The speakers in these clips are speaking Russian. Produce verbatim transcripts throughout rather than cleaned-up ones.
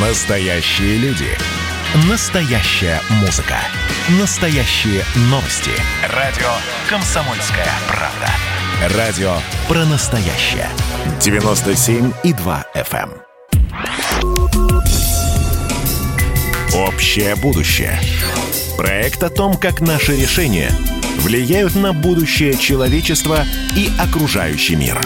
Настоящие люди. Настоящая музыка. Настоящие новости. Радио «Комсомольская правда». Радио про настоящее. девяносто семь и два эф эм. Общее будущее. Проект о том, как наши решения влияют на будущее человечества и окружающий мир.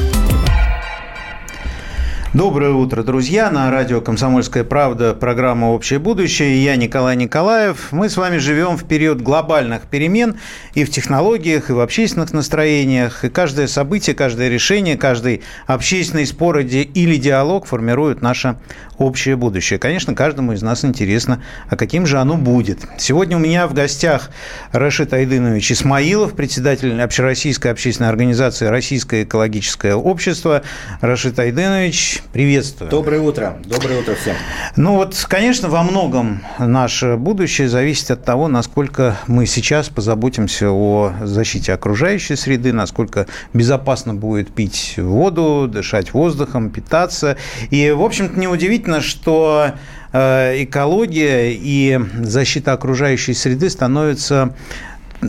Доброе утро, друзья. На радио «Комсомольская правда» программа «Общее будущее». Я Николай Николаев. Мы с вами живем в период глобальных перемен и в технологиях, и в общественных настроениях. И каждое событие, каждое решение, каждый общественный спор или диалог формирует наше общее будущее. Конечно, каждому из нас интересно, а каким же оно будет. Сегодня у меня в гостях Рашид Айдынович Исмаилов, председатель Общероссийской общественной организации «Российское экологическое общество». Рашид Айдынович, приветствую. Доброе утро. Доброе утро всем. Ну вот, конечно, во многом наше будущее зависит от того, насколько мы сейчас позаботимся о защите окружающей среды, насколько безопасно будет пить воду, дышать воздухом, питаться. И, в общем-то, неудивительно, что экология и защита окружающей среды становятся...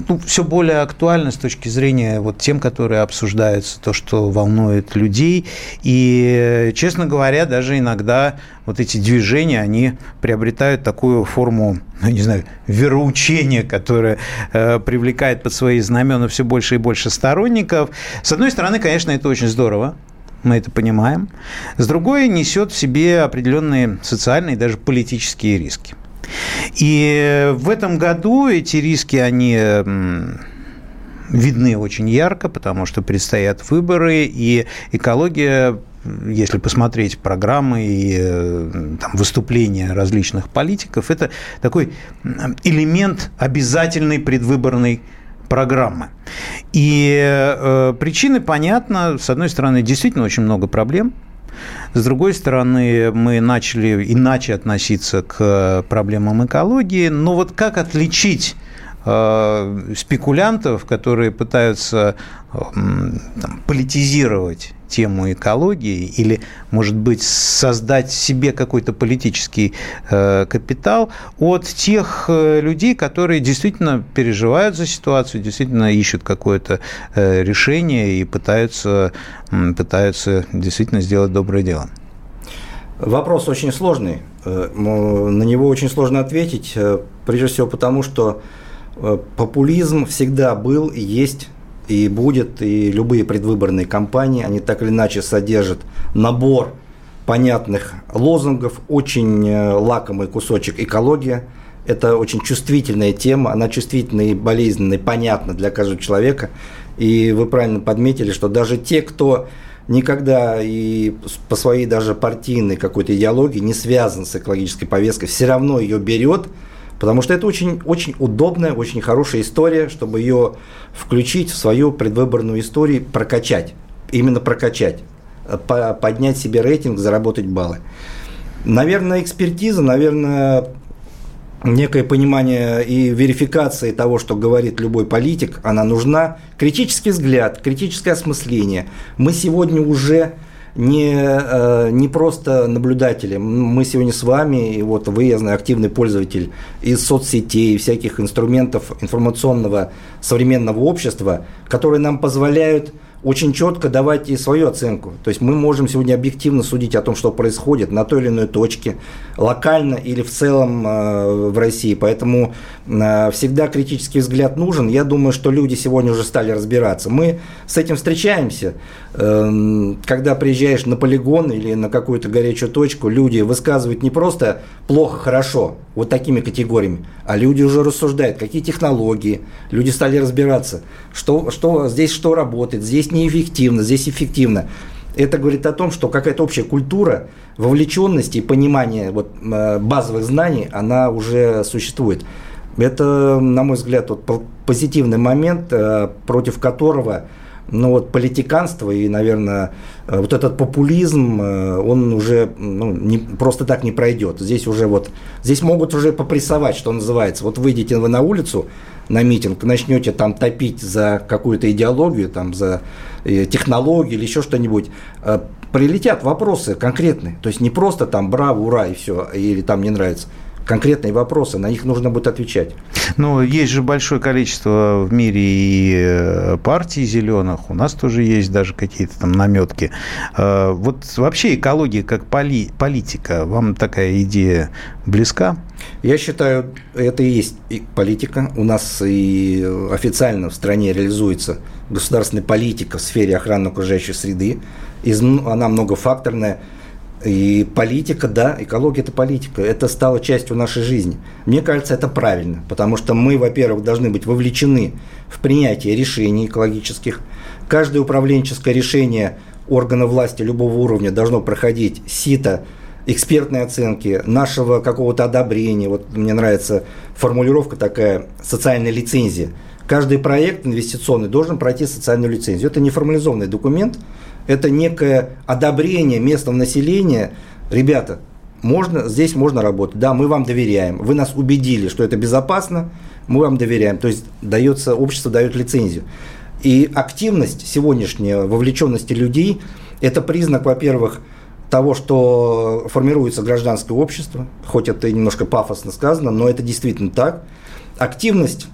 Ну, все более актуально с точки зрения вот тем, которые обсуждаются, то, что волнует людей. И, честно говоря, даже иногда вот эти движения, они приобретают такую форму, ну, не знаю, вероучения, которое э, привлекает под свои знамена все больше и больше сторонников. С одной стороны, конечно, это очень здорово. Мы это понимаем. С другой, несет в себе определенные социальные и даже политические риски. И в этом году эти риски, они видны очень ярко, потому что предстоят выборы, и экология, если посмотреть программы и там, выступления различных политиков, это такой элемент обязательной предвыборной программы. И э, причины, понятно, с одной стороны, действительно очень много проблем. С другой стороны, мы начали иначе относиться к проблемам экологии. Но вот как отличить э, спекулянтов, которые пытаются э, там, политизировать тему экологии или, может быть, создать себе какой-то политический э, капитал от тех э, людей, которые действительно переживают за ситуацию, действительно ищут какое-то э, решение и пытаются, э, пытаются действительно сделать доброе дело? Вопрос очень сложный. На него очень сложно ответить, прежде всего потому, что популизм всегда был и есть. И будет, и любые предвыборные кампании, они так или иначе содержат набор понятных лозунгов, очень лакомый кусочек экология. Это очень чувствительная тема, она чувствительная и болезненная, понятна для каждого человека. И вы правильно подметили, что даже те, кто никогда и по своей даже партийной какой-то идеологии не связан с экологической повесткой, все равно ее берет. Потому что это очень, очень удобная, очень хорошая история, чтобы ее включить в свою предвыборную историю, прокачать, именно прокачать, поднять себе рейтинг, заработать баллы. Наверное, экспертиза, наверное, некое понимание и верификация того, что говорит любой политик, она нужна. Критический взгляд, критическое осмысление. Мы сегодня уже... Не, не просто наблюдатели. Мы сегодня с вами, и вот вы, я знаю, активный пользователь из соцсетей, всяких инструментов информационного современного общества, которые нам позволяют очень четко давать и свою оценку. То есть мы можем сегодня объективно судить о том, что происходит на той или иной точке, локально или в целом в России. Поэтому всегда критический взгляд нужен. Я думаю, что люди сегодня уже стали разбираться. Мы с этим встречаемся. Когда приезжаем на полигон или на какую-то горячую точку, люди высказывают не просто плохо, хорошо, вот такими категориями, а люди уже рассуждают, какие технологии, люди стали разбираться, что, что здесь что работает, здесь неэффективно, здесь эффективно. Это говорит о том, что какая-то общая культура вовлеченности и понимание вот, базовых знаний, она уже существует. Это, на мой взгляд, вот, позитивный момент, против которого но вот политиканство и, наверное, вот этот популизм, он уже ну, не, просто так не пройдет. Здесь уже вот, здесь могут уже попрессовать, что называется. Вот выйдете вы на улицу, на митинг, начнете там топить за какую-то идеологию, там, за технологию или еще что-нибудь, прилетят вопросы конкретные. То есть не просто там браво, ура и все, или там не нравится. Конкретные вопросы, на них нужно будет отвечать. Ну, есть же большое количество в мире и партий зеленых, у нас тоже есть даже какие-то там наметки. Вот вообще экология как поли- политика, вам такая идея близка? Я считаю, это и есть политика. У нас и официально в стране реализуется государственная политика в сфере охраны окружающей среды. Она многофакторная. И политика, да, экология – это политика. Это стало частью нашей жизни. Мне кажется, это правильно, потому что мы, во-первых, должны быть вовлечены в принятие решений экологических. Каждое управленческое решение органа власти любого уровня должно проходить сито экспертной оценки, нашего какого-то одобрения. Вот мне нравится формулировка такая «социальная лицензия». Каждый проект инвестиционный должен пройти социальную лицензию. Это неформализованный документ, это некое одобрение местного населения. Ребята, можно, здесь можно работать. Да, мы вам доверяем. Вы нас убедили, что это безопасно, мы вам доверяем. То есть дается, общество дает лицензию. И активность сегодняшняя, вовлеченность людей – это признак, во-первых, того, что формируется гражданское общество. Хоть это немножко пафосно сказано, но это действительно так. Активность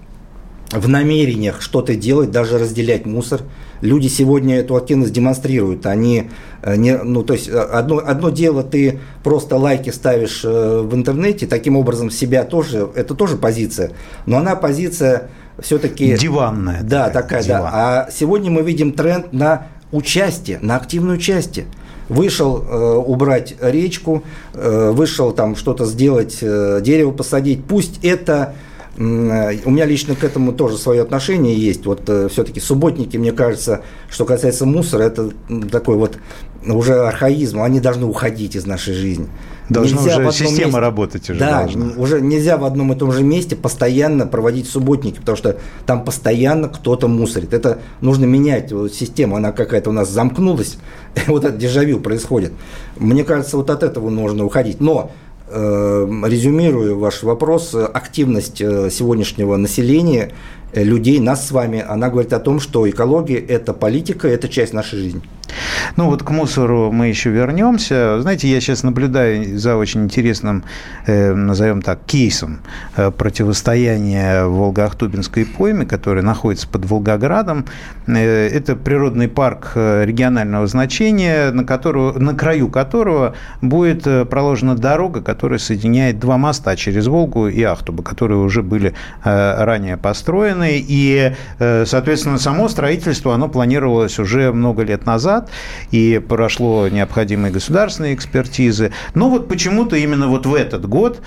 в намерениях что-то делать, даже разделять мусор. Люди сегодня эту активность демонстрируют. Они, не, ну, то есть одно, одно дело, ты просто лайки ставишь в интернете, таким образом себя тоже, это тоже позиция, но она позиция все-таки… Диванная. Да, такая, такая да. А сегодня мы видим тренд на участие, на активное участие. Вышел э, убрать речку, э, вышел там что-то сделать, э, дерево посадить, пусть это… У меня лично к этому тоже свое отношение есть. Вот все-таки субботники, мне кажется, что касается мусора, это такой вот уже архаизм. Они должны уходить из нашей жизни. Должна уже система месте, работать уже. Да, должна. Уже нельзя в одном и том же месте постоянно проводить субботники, потому что там постоянно кто-то мусорит. Это нужно менять вот, систему, она какая-то у нас замкнулась. Вот это дежавю происходит. Мне кажется, вот от этого нужно уходить. Но резюмирую ваш вопрос, активность сегодняшнего населения, людей, нас с вами, она говорит о том, что экология – это политика, это часть нашей жизни. Ну вот к мусору мы еще вернемся. Знаете, я сейчас наблюдаю за очень интересным, назовем так, кейсом противостояния Волго-Ахтубинской пойме, которая находится под Волгоградом. Это природный парк регионального значения, на, которого, на краю которого будет проложена дорога, которая соединяет два моста через Волгу и Ахтубу, которые уже были ранее построены. И, соответственно, само строительство, оно планировалось уже много лет назад. И прошло необходимые государственные экспертизы. Но вот почему-то именно вот в этот год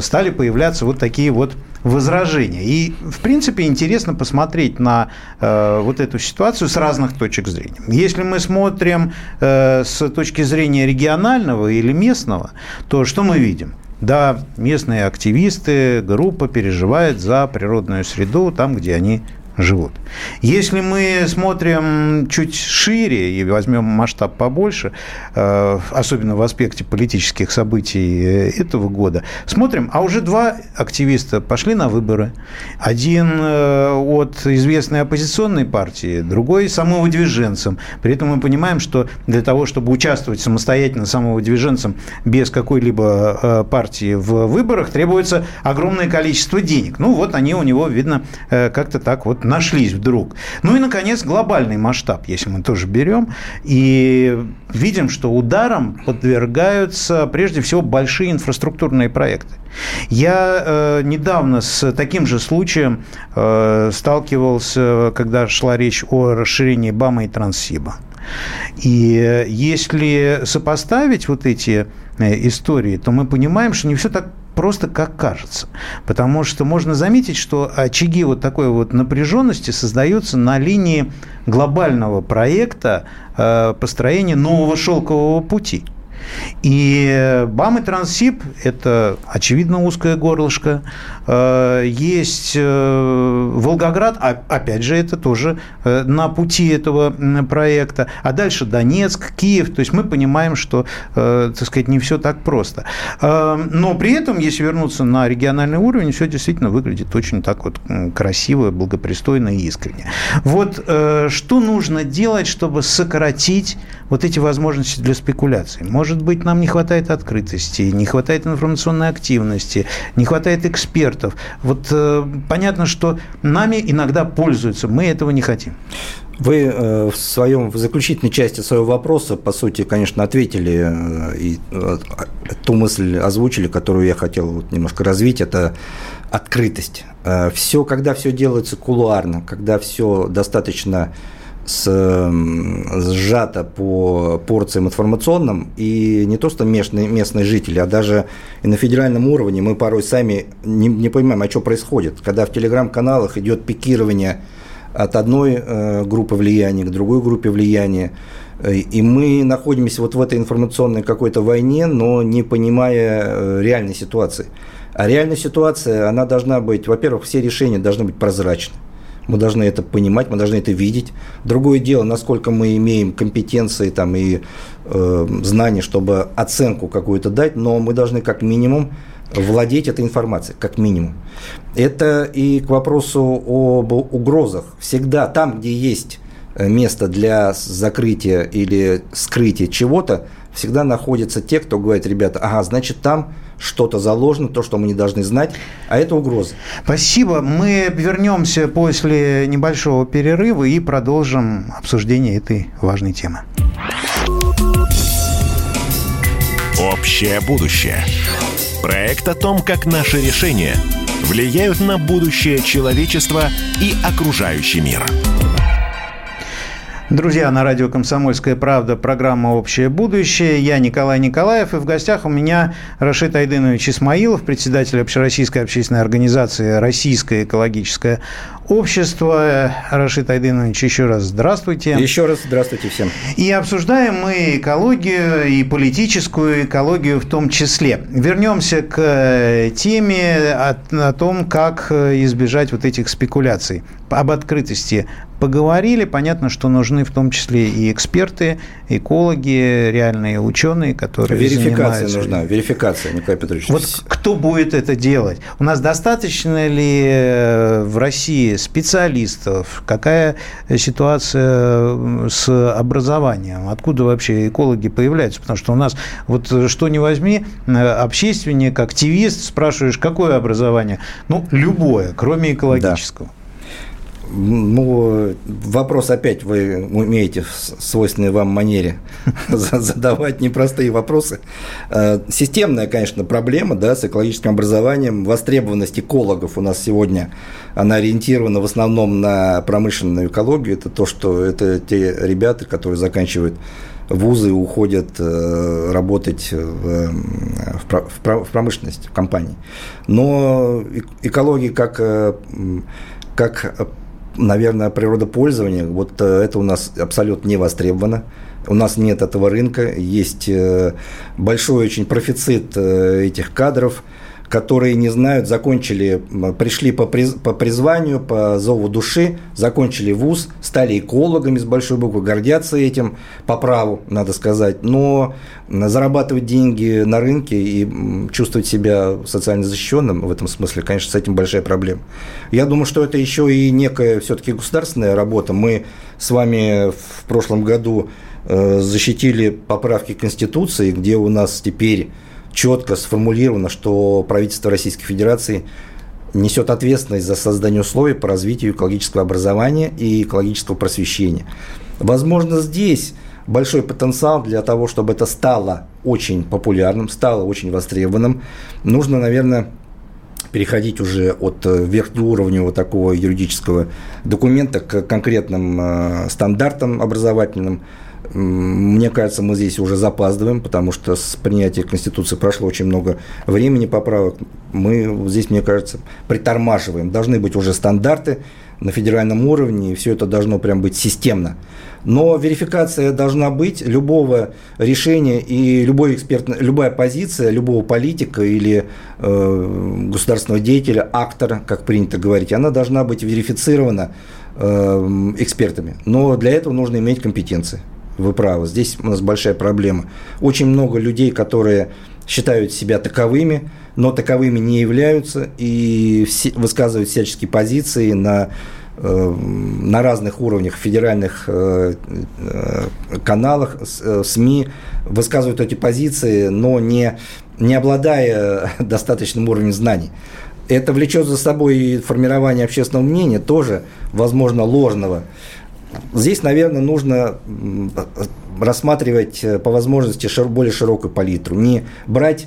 стали появляться вот такие вот возражения. И, в принципе, интересно посмотреть на э, вот эту ситуацию с разных точек зрения. Если мы смотрим э, с точки зрения регионального или местного, то что мы видим? Да, местные активисты, группа переживает за природную среду там, где они живут. Если мы смотрим чуть шире и возьмем масштаб побольше, особенно в аспекте политических событий этого года, смотрим, а уже два активиста пошли на выборы. Один от известной оппозиционной партии, другой самовыдвиженцем. При этом мы понимаем, что для того, чтобы участвовать самостоятельно самовыдвиженцем без какой-либо партии в выборах, требуется огромное количество денег. Ну, вот они у него, видно, как-то так вот нашлись вдруг. Ну и, наконец, глобальный масштаб, если мы тоже берем, и видим, что ударом подвергаются прежде всего большие инфраструктурные проекты. Я э, недавно с таким же случаем э, сталкивался, когда шла речь о расширении БАМа и Транссиба. И если сопоставить вот эти истории, то мы понимаем, что не все так просто, как кажется. Потому что можно заметить, что очаги вот такой вот напряженности создаются на линии глобального проекта построения нового шелкового пути. И БАМ и Транссиб – это, очевидно, узкое горлышко. Есть Волгоград, опять же, это тоже на пути этого проекта. А дальше Донецк, Киев. То есть мы понимаем, что, так сказать, не все так просто. Но при этом, если вернуться на региональный уровень, все действительно выглядит очень так вот красиво, благопристойно и искренне. Вот что нужно делать, чтобы сократить вот эти возможности для спекуляций? Может быть, нам не хватает открытости, не хватает информационной активности, не хватает экспертов. Вот э, понятно, что нами иногда пользуются, мы этого не хотим. Вы э, в своем в заключительной части своего вопроса, по сути, конечно, ответили э, и э, ту мысль озвучили, которую я хотел вот немножко развить, это открытость. Э, все, когда все делается кулуарно, когда все достаточно сжато по порциям информационным, и не то что местные, местные жители, а даже и на федеральном уровне мы порой сами не, не понимаем, а что происходит, когда в телеграм-каналах идет пикирование от одной э, группы влияния к другой группе влияния, и мы находимся вот в этой информационной какой-то войне, но не понимая реальной ситуации. А реальная ситуация, она должна быть, во-первых, все решения должны быть прозрачны. Мы должны это понимать, мы должны это видеть. Другое дело, насколько мы имеем компетенции там, и э, знания, чтобы оценку какую-то дать, но мы должны как минимум владеть этой информацией, как минимум. Это и к вопросу об угрозах. Всегда там, где есть место для закрытия или скрытия чего-то, всегда находятся те, кто говорит: ребята, ага, значит, там что-то заложено, то, что мы не должны знать, а это угроза. Спасибо. Мы вернемся после небольшого перерыва и продолжим обсуждение этой важной темы. Общее будущее. Проект о том, как наши решения влияют на будущее человечества и окружающий мир. Друзья, на радио «Комсомольская правда» программа «Общее будущее». Я Николай Николаев, и в гостях у меня Рашид Айдынович Исмаилов, председатель Общероссийской общественной организации «Российское экологическое общество». Рашид Айдынович, еще раз здравствуйте. Еще раз здравствуйте всем. И обсуждаем мы экологию, и политическую экологию в том числе. Вернемся к теме о, о том, как избежать вот этих спекуляций. Об открытости поговорили. Понятно, что нужны в том числе и эксперты, экологи, реальные ученые, которые верификация занимаются. Нужна, верификация, Николай Петрович. Вот кто будет это делать? У нас достаточно ли в России специалистов? Какая ситуация с образованием? Откуда вообще экологи появляются? Потому что у нас, вот что ни возьми, общественник, активист, спрашиваешь, какое образование? Ну, любое, кроме экологического. Да. Ну, вопрос опять вы умеете в свойственной вам манере задавать непростые вопросы. Системная, конечно, проблема, да, с экологическим образованием. Востребованность экологов у нас сегодня, она ориентирована в основном на промышленную экологию. Это то, что это те ребята, которые заканчивают вузы и уходят работать в промышленность, в компании. Но экология как, как наверное, природопользование, вот это у нас абсолютно не востребовано, у нас нет этого рынка, есть большой очень профицит этих кадров, которые не знают, закончили, пришли по призванию, по зову души, закончили вуз, стали экологами с большой буквы, гордятся этим по праву, надо сказать, но зарабатывать деньги на рынке и чувствовать себя социально защищенным в этом смысле, конечно, с этим большая проблема. Я думаю, что это еще и некая все-таки государственная работа. Мы с вами в прошлом году защитили поправки к Конституции, где у нас теперь четко сформулировано, что правительство Российской Федерации несет ответственность за создание условий по развитию экологического образования и экологического просвещения. Возможно, здесь большой потенциал для того, чтобы это стало очень популярным, стало очень востребованным. Нужно, наверное, переходить уже от верхнего уровня вот такого юридического документа к конкретным стандартам образовательным. Мне кажется, мы здесь уже запаздываем, потому что с принятия Конституции прошло очень много времени, поправок мы вот здесь, мне кажется, притормаживаем. Должны быть уже стандарты на федеральном уровне, и все это должно прям быть системно. Но верификация должна быть любого решения, и любой эксперт, любая позиция любого политика или э, государственного деятеля, актора, как принято говорить, она должна быть верифицирована э, экспертами. Но для этого нужно иметь компетенции. Вы правы, здесь у нас большая проблема. Очень много людей, которые считают себя таковыми, но таковыми не являются и высказывают всяческие позиции на, на разных уровнях, в федеральных каналах, в СМИ, высказывают эти позиции, но не, не обладая достаточным уровнем знаний. Это влечет за собой и формирование общественного мнения, тоже, возможно, ложного. Здесь, наверное, нужно рассматривать по возможности более широкую палитру, не брать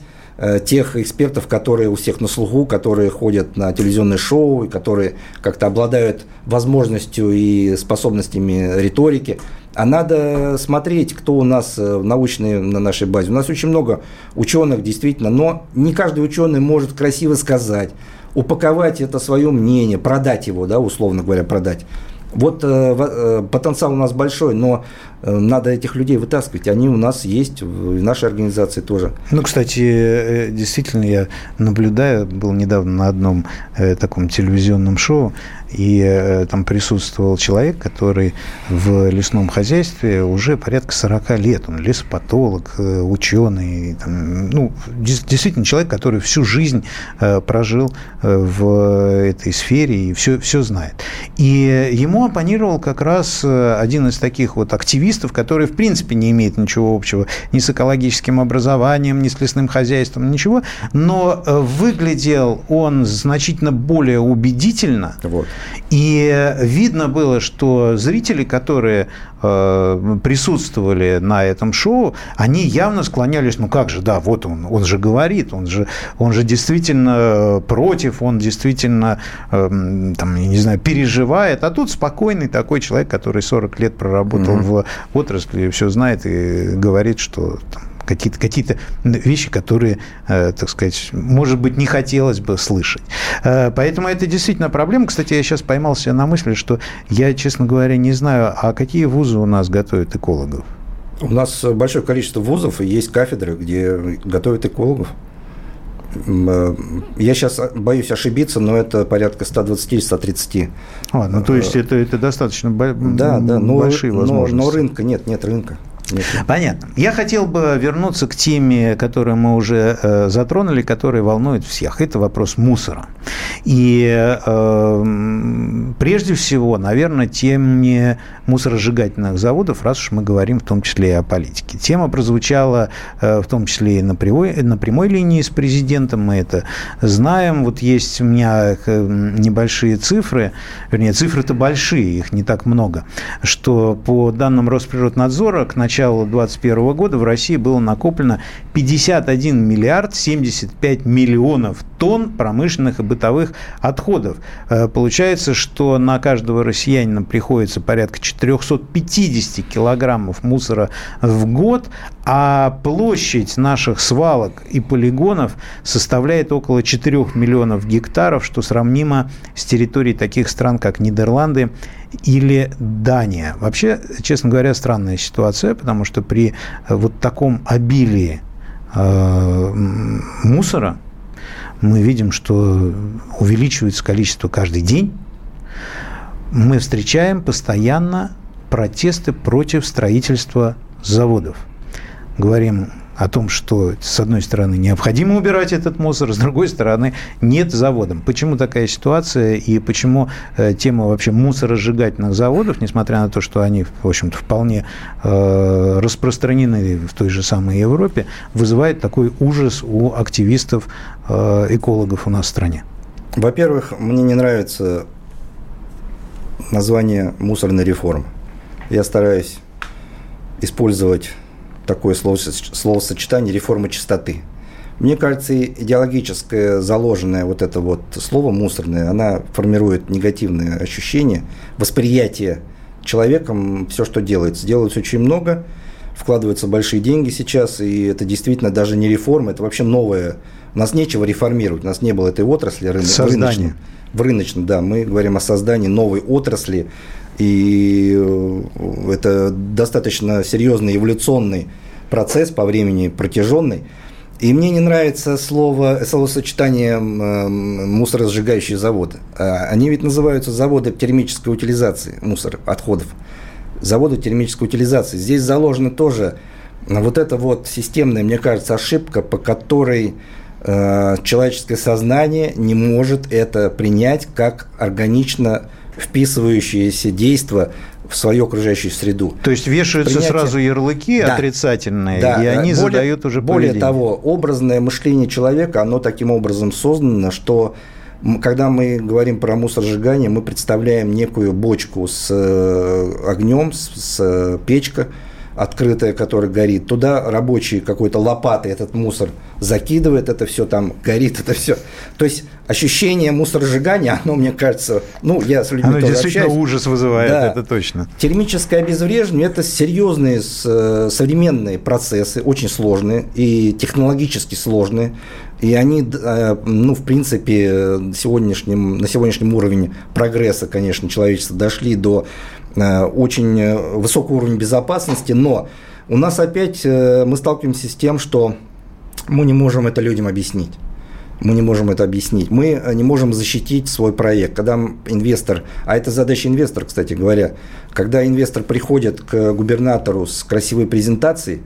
тех экспертов, которые у всех на слуху, которые ходят на телевизионные шоу, которые как-то обладают возможностью и способностями риторики. А надо смотреть, кто у нас научный на нашей базе. У нас очень много ученых, действительно, но не каждый ученый может красиво сказать, упаковать это свое мнение, продать его, да, условно говоря, продать. Вот э, потенциал у нас большой, но э, надо этих людей вытаскивать. Они у нас есть, в нашей организации тоже. Ну, кстати, действительно, я наблюдаю, был недавно на одном э, таком телевизионном шоу, и э, там присутствовал человек, который в лесном хозяйстве уже порядка сорок лет. Он лесопатолог, э, ученый. Там, ну, действительно, человек, который всю жизнь э, прожил э, в этой сфере и все, все знает. И ему оппонировал как раз один из таких вот активистов, который, в принципе, не имеет ничего общего ни с экологическим образованием, ни с лесным хозяйством, ничего, но выглядел он значительно более убедительно, вот. И видно было, что зрители, которые присутствовали на этом шоу, они явно склонялись, ну как же, да, вот он, он же говорит, он же, он же действительно против, он действительно, там, я не знаю, переживает, а тут спокойный такой человек, который сорок лет проработал mm-hmm. в отрасли, все знает и говорит, что там, какие-то, какие-то вещи, которые, э, так сказать, может быть, не хотелось бы слышать. Э, поэтому это действительно проблема. Кстати, я сейчас поймал себя на мысли, что я, честно говоря, не знаю, а какие вузы у нас готовят экологов? У нас большое количество вузов, и есть кафедры, где готовят экологов. Я сейчас боюсь ошибиться, но это порядка сто двадцать - сто тридцать. А, ну, то есть, это, это достаточно бо- да, да, но, большие возможности. Но, но рынка нет, нет рынка. Нет. Понятно. Я хотел бы вернуться к теме, которую мы уже э, затронули, которая волнует всех. Это вопрос мусора. И э, прежде всего, наверное, теме мусоросжигательных заводов, раз уж мы говорим в том числе и о политике. Тема прозвучала э, в том числе и на прямой, на прямой линии с президентом. Мы это знаем. Вот есть у меня небольшие цифры, вернее, цифры-то большие, их не так много, что по данным Росприроднадзора к началу начала двадцать первого года в России было накоплено пятьдесят один миллиард семьдесят пять миллионов тонн промышленных и бытовых отходов. Получается, что на каждого россиянина приходится порядка четыреста пятьдесят килограммов мусора в год, а площадь наших свалок и полигонов составляет около четырех миллионов гектаров, что сравнимо с территорией таких стран, как Нидерланды или Дания. Вообще, честно говоря, странная ситуация, потому что при вот таком обилии э, мусора мы видим, что увеличивается количество каждый день. Мы встречаем постоянно протесты против строительства заводов. Говорим о том, что, с одной стороны, необходимо убирать этот мусор, с другой стороны, нет заводов. Почему такая ситуация и почему э, тема вообще мусоросжигательных заводов, несмотря на то, что они, в общем-то, вполне э, распространены в той же самой Европе, вызывает такой ужас у активистов, э, экологов у нас в стране? Во-первых, мне не нравится название «мусорная реформа». Я стараюсь использовать такое словосочетание «реформа чистоты». Мне кажется, идеологическое заложенное вот это вот слово «мусорное», оно формирует негативные ощущения, восприятие человеком все, что делается. Делается очень много, вкладываются большие деньги сейчас, и это действительно даже не реформа, это вообще новое Нас нечего реформировать, у нас не было этой отрасли рыночной. Создание. В рыночном, да, мы говорим о создании новой отрасли, и это достаточно серьезный эволюционный процесс по времени протяженный. И мне не нравится слово, словосочетание мусоросжигающие заводы. Они ведь называются заводы термической утилизации мусора, отходов. Заводы термической утилизации. Здесь заложена тоже вот эта вот системная, мне кажется, ошибка, по которой человеческое сознание не может это принять как органично вписывающееся действо в свою окружающую среду. То есть вешаются принятие... сразу ярлыки, да, отрицательные, да, и да, они более, задают уже поведение. Более того, образное мышление человека, оно таким образом создано, что когда мы говорим про мусоросжигание, мы представляем некую бочку с огнем, с, с печкой, открытая, которая горит, туда рабочие какой-то лопатой этот мусор закидывает, это все там горит, это все. То есть ощущение мусоросжигания, оно, мне кажется, ну, я с людьми тоже общаюсь. Оно действительно ужас вызывает, да, это точно. Термическое обезвреживание – это серьезные современные процессы, очень сложные и технологически сложные, и они, ну, в принципе, сегодняшнем, на сегодняшнем уровне прогресса, конечно, человечества дошли до очень высокого уровня безопасности, но у нас опять мы сталкиваемся с тем, что мы не можем это людям объяснить. Мы не можем это объяснить. Мы не можем защитить свой проект. Когда инвестор, а это задача инвестора, кстати говоря, когда инвестор приходит к губернатору с красивой презентацией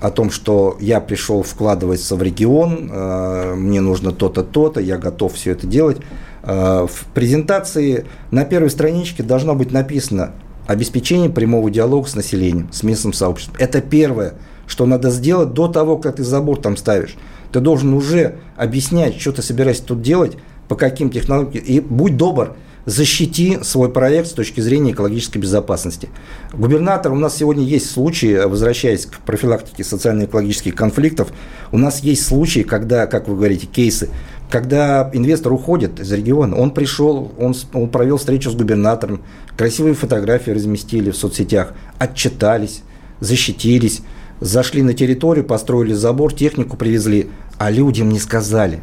о том, что я пришел вкладываться в регион, мне нужно то-то, то-то, я готов все это делать, в презентации на первой страничке должно быть написано обеспечение прямого диалога с населением, с местным сообществом. Это первое, что надо сделать до того, как ты забор там ставишь. Ты должен уже объяснять, что ты собираешься тут делать, по каким технологиям. И будь добр, защити свой проект с точки зрения экологической безопасности. Губернатор, у нас сегодня есть случаи, возвращаясь к профилактике социально-экологических конфликтов, у нас есть случаи, когда, как вы говорите, кейсы, когда инвестор уходит из региона, он пришел, он, он провел встречу с губернатором, красивые фотографии разместили в соцсетях, отчитались, защитились, зашли на территорию, построили забор, технику привезли, а людям не сказали.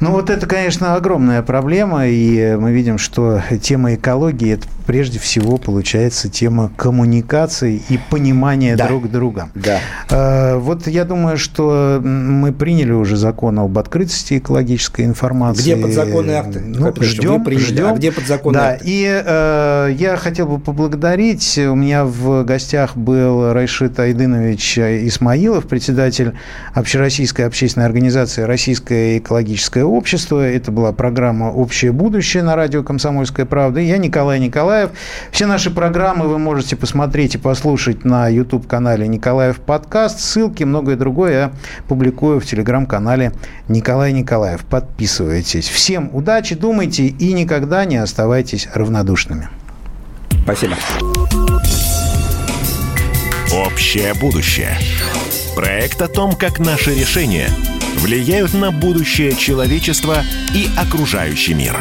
Ну, вот это, конечно, огромная проблема, и мы видим, что тема экологии – это прежде всего, получается, тема коммуникации и понимания, да, друг друга. Да. Вот я думаю, что мы приняли уже закон об открытости экологической информации. Где подзаконные акты? Ну, ждем, ждем. А где подзаконные, да, акты? И э, я хотел бы поблагодарить. У меня в гостях был Рашид Айдынович Исмаилов, председатель Общероссийской общественной организации «Российское экологическое общество». Это была программа «Общее будущее» на радио «Комсомольская правда». И я, Николай Николаев. Все наши программы вы можете посмотреть и послушать на YouTube-канале «Николаев подкаст». Ссылки, многое другое я публикую в телеграм-канале «Николай Николаев». Подписывайтесь. Всем удачи, думайте и никогда не оставайтесь равнодушными. Спасибо. Общее будущее. Проект о том, как наши решения влияют на будущее человечества и окружающий мир.